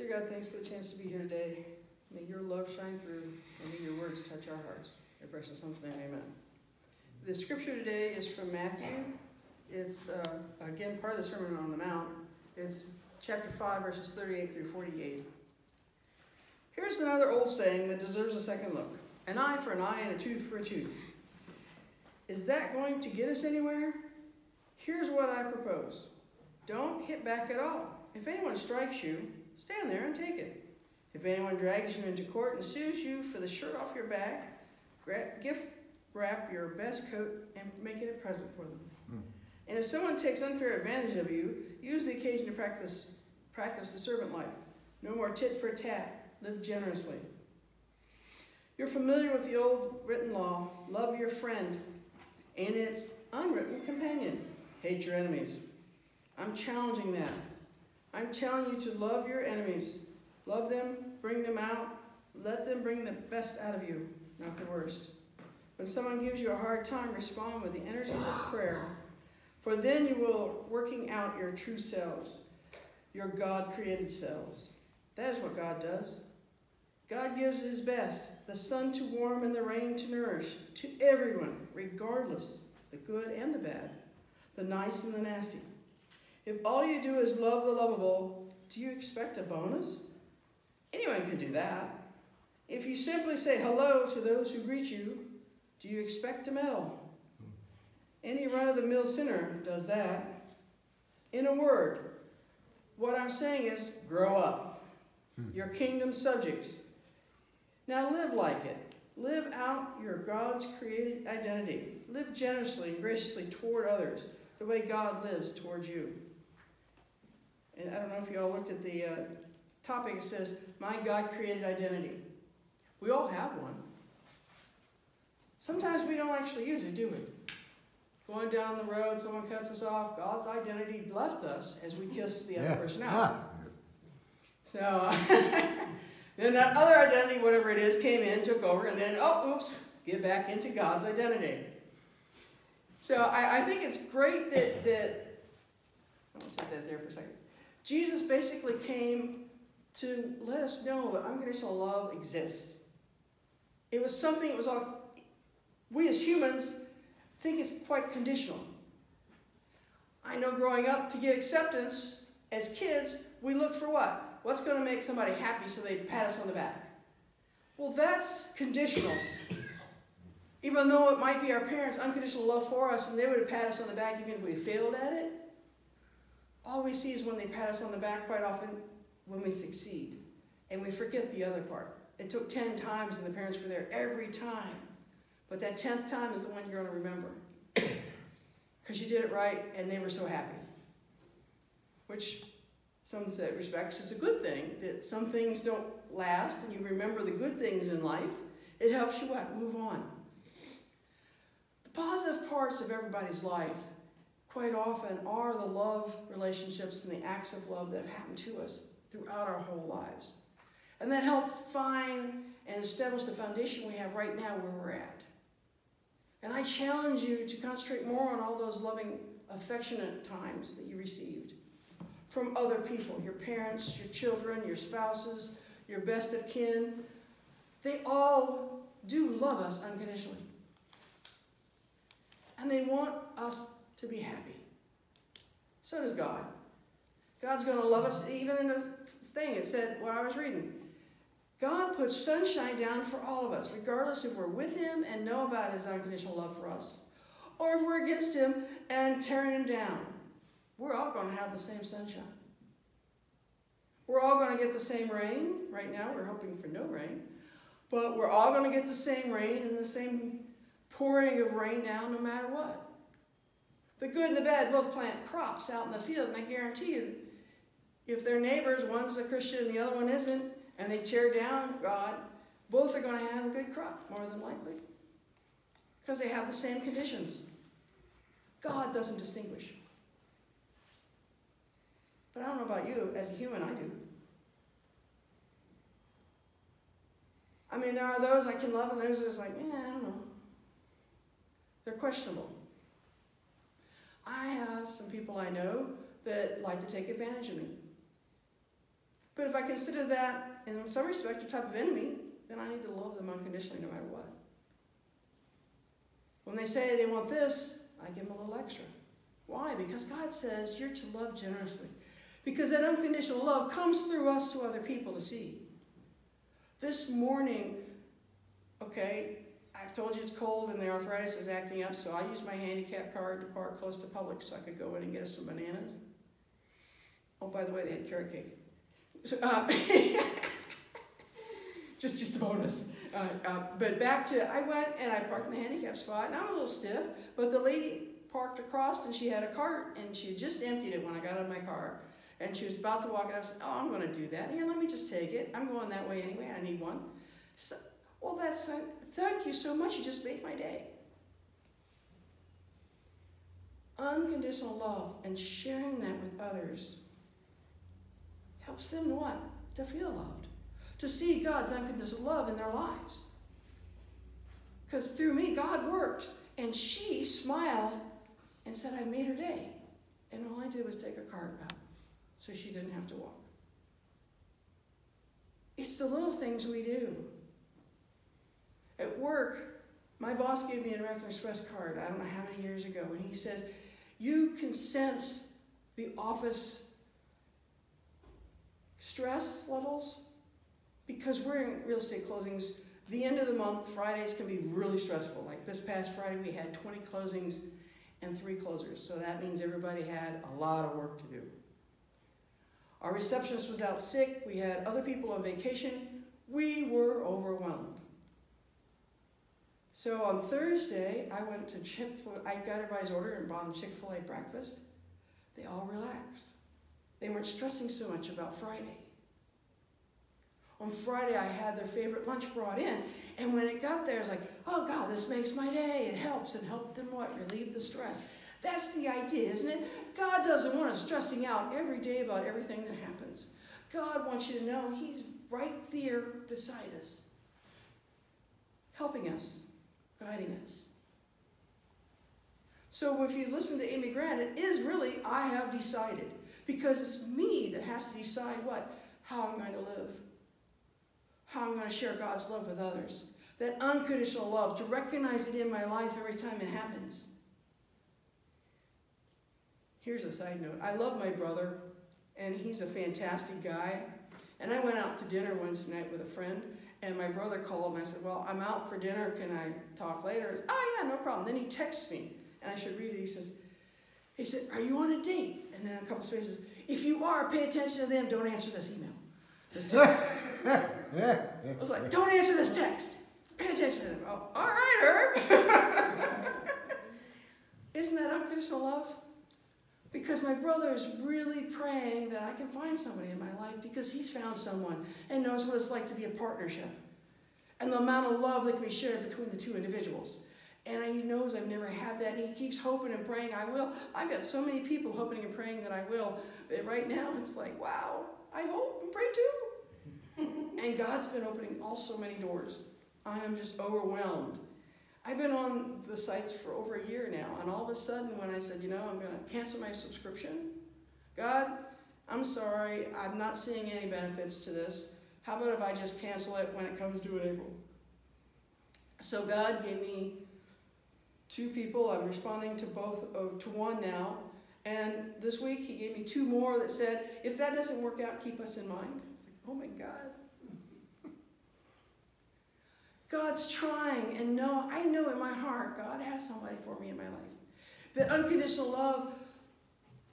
Dear God, thanks for the chance to be here today. May your love shine through, and may your words touch our hearts. In your precious Son's name, amen. The scripture today is from Matthew. It's, again, part of the Sermon on the Mount. It's chapter 5, verses 38 through 48. Here's another old saying that deserves a second look. An eye for an eye and a tooth for a tooth. Is that going to get us anywhere? Here's what I propose. Don't hit back at all. If anyone strikes you, stand there and take it. If anyone drags you into court and sues you for the shirt off your back, gift wrap your best coat and make it a present for them. And if someone takes unfair advantage of you, use the occasion to practice the servant life. No more tit for tat. Live generously. You're familiar with the old written law, love your friend, and its unwritten companion, hate your enemies. I'm challenging that. I'm telling you to love your enemies. Love them, bring them out, let them bring the best out of you, not the worst. When someone gives you a hard time, respond with the energies of prayer. For then you will working out your true selves, your God-created selves. That is what God does. God gives his best, the sun to warm and the rain to nourish, to everyone, regardless, the good and the bad, the nice and the nasty. If all you do is love the lovable, do you expect a bonus? Anyone could do that. If you simply say hello to those who greet you, do you expect a medal? Any run-of-the-mill sinner does that. In a word, what I'm saying is grow up. Your kingdom subjects. Now live like it. Live out your God's created identity. Live generously and graciously toward others, the way God lives toward you. And I don't know if you all looked at the topic. It says, my God created identity. We all have one. Sometimes we don't actually use it, do we? Going down the road, someone cuts us off. God's identity left us as we kissed the other person out. So then that other identity, whatever it is, came in, took over, and then, get back into God's identity. So I think it's great that I'm going to set that there for a second. Jesus basically came to let us know that unconditional love exists. It was something that was all, we as humans think it's quite conditional. I know growing up, to get acceptance as kids, we look for what? What's going to make somebody happy so they pat us on the back? Well, that's conditional. Even though it might be our parents' unconditional love for us and they would have pat us on the back even if we failed at it, all we see is when they pat us on the back quite often when we succeed. And we forget the other part. It took 10 times and the parents were there every time. But that 10th time is the one you're going to remember. Because you did it right and they were so happy. Which, some respects, it's a good thing that some things don't last and you remember the good things in life. It helps you what? Move on. The positive parts of everybody's life quite often are the love relationships and the acts of love that have happened to us throughout our whole lives. And that help find and establish the foundation we have right now where we're at. And I challenge you to concentrate more on all those loving, affectionate times that you received from other people, your parents, your children, your spouses, your best of kin. They all do love us unconditionally. And they want us to be happy. So does God. God's going to love us even in the thing it said what I was reading. God puts sunshine down for all of us, regardless if we're with him and know about his unconditional love for us, or if we're against him and tearing him down. We're all going to have the same sunshine. We're all going to get the same rain. Right now, we're hoping for no rain. But we're all going to get the same rain and the same pouring of rain down no matter what. The good and the bad both plant crops out in the field, and I guarantee you, if their neighbors, one's a Christian and the other one isn't, and they tear down God, both are going to have a good crop, more than likely. Because they have the same conditions. God doesn't distinguish. But I don't know about you, as a human, I do. I mean, there are those I can love and there's like, I don't know. They're questionable. I have some people I know that like to take advantage of me. But if I consider that, in some respect, a type of enemy, then I need to love them unconditionally no matter what. When they say they want this, I give them a little extra. Why? Because God says you're to love generously. Because that unconditional love comes through us to other people to see. This morning, okay, I've told you it's cold and the arthritis is acting up, so I used my handicap card to park close to Publix so I could go in and get us some bananas. Oh, by the way, they had carrot cake. So, just a bonus. But back to, I went and I parked in the handicap spot, and I'm a little stiff, but the lady parked across and she had a cart and she had just emptied it when I got out of my car. And she was about to walk and I said, oh, I'm gonna do that. Here, let me just take it. I'm going that way anyway, I need one. She said, well, that's, thank you so much, you just made my day. Unconditional love and sharing that with others helps them to what? To feel loved. To see God's unconditional love in their lives. Because through me, God worked. And she smiled and said, I made her day. And all I did was take her card out so she didn't have to walk. It's the little things we do. At work, my boss gave me an American Express card, I don't know how many years ago, and he says, you can sense the office stress levels because we're in real estate closings. The end of the month, Fridays can be really stressful. Like this past Friday, we had 20 closings and 3 closers. So that means everybody had a lot of work to do. Our receptionist was out sick. We had other people on vacation. We were overwhelmed. So on Thursday, I went to Chick-fil-A. I got everybody's order and bought them Chick-fil-A breakfast. They all relaxed. They weren't stressing so much about Friday. On Friday, I had their favorite lunch brought in, and when it got there, it's like, oh God, this makes my day. It helps, and help them what? Relieve the stress. That's the idea, isn't it? God doesn't want us stressing out every day about everything that happens. God wants you to know He's right there beside us, helping us, guiding us. So if you listen to Amy Grant, it is really, I have decided, because it's me that has to decide what? How I'm going to live. How I'm going to share God's love with others. That unconditional love, to recognize it in my life every time it happens. Here's a side note. I love my brother, and he's a fantastic guy. And I went out to dinner Wednesday night with a friend, and my brother called, and I said, well, I'm out for dinner. Can I talk later? I said, oh, yeah, no problem. Then he texts me, and I should read it. He said, are you on a date? And then a couple spaces, if you are, pay attention to them. Don't answer this email. This text. I was like, don't answer this text. Pay attention to them. Oh, all right, Herb. Isn't that unconditional love? Because my brother is really praying that I can find somebody in my life because he's found someone and knows what it's like to be a partnership and the amount of love that can be shared between the two individuals. And he knows I've never had that, and he keeps hoping and praying I will. I've got so many people hoping and praying that I will. But right now, it's like, wow, I hope and pray too. And God's been opening so many doors. I am just overwhelmed. I've been on the sites for over a year now, and all of a sudden when I said, I'm going to cancel my subscription, God, I'm sorry, I'm not seeing any benefits to this. How about if I just cancel it when it comes due in April? So God gave me 2 people. I'm responding to one now. And this week He gave me 2 more that said, if that doesn't work out, keep us in mind. I was like, oh my God. God's trying, and I know in my heart, God has somebody for me in my life. That unconditional love,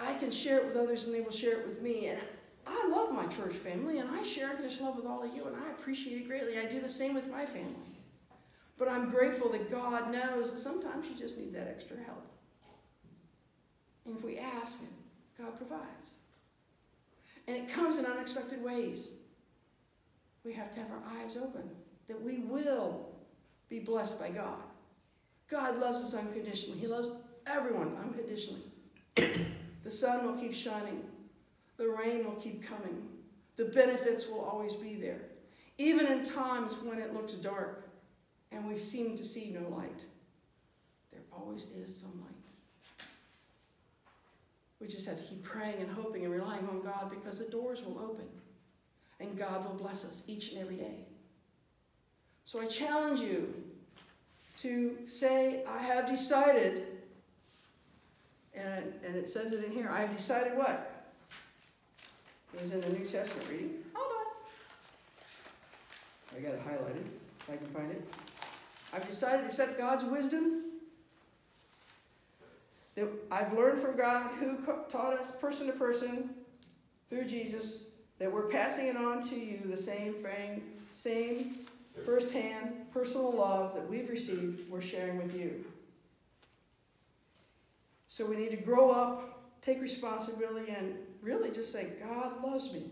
I can share it with others and they will share it with me. And I love my church family, and I share unconditional love with all of you, and I appreciate it greatly. I do the same with my family. But I'm grateful that God knows that sometimes you just need that extra help. And if we ask Him, God provides. And it comes in unexpected ways. We have to have our eyes open. That we will be blessed by God. God loves us unconditionally. He loves everyone unconditionally. The sun will keep shining. The rain will keep coming. The benefits will always be there. Even in times when it looks dark and we seem to see no light, there always is some light. We just have to keep praying and hoping and relying on God because the doors will open. and God will bless us each and every day. So I challenge you to say, I have decided, and it says it in here, I have decided what? It was in the New Testament reading. Hold on. I got it highlighted, if I can find it. I've decided to accept God's wisdom. That I've learned from God, who taught us person to person through Jesus, that we're passing it on to you, the same firsthand personal love that we've received, we're sharing with you. So we need to grow up, take responsibility, and really just say, God loves me,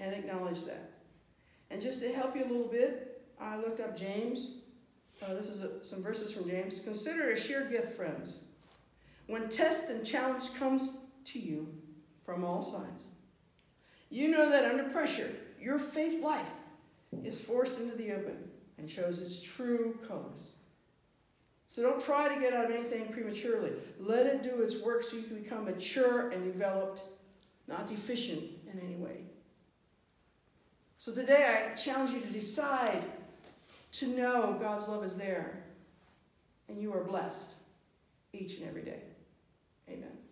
and acknowledge that. And just to help you a little bit, I looked up James. This is some verses from James. Consider it a sheer gift, friends, when test and challenge comes to you from all sides. You know that under pressure, your faith life is forced into the open and shows its true colors. So don't try to get out of anything prematurely. Let it do its work so you can become mature and developed, not deficient in any way. So today I challenge you to decide to know God's love is there and you are blessed each and every day. Amen.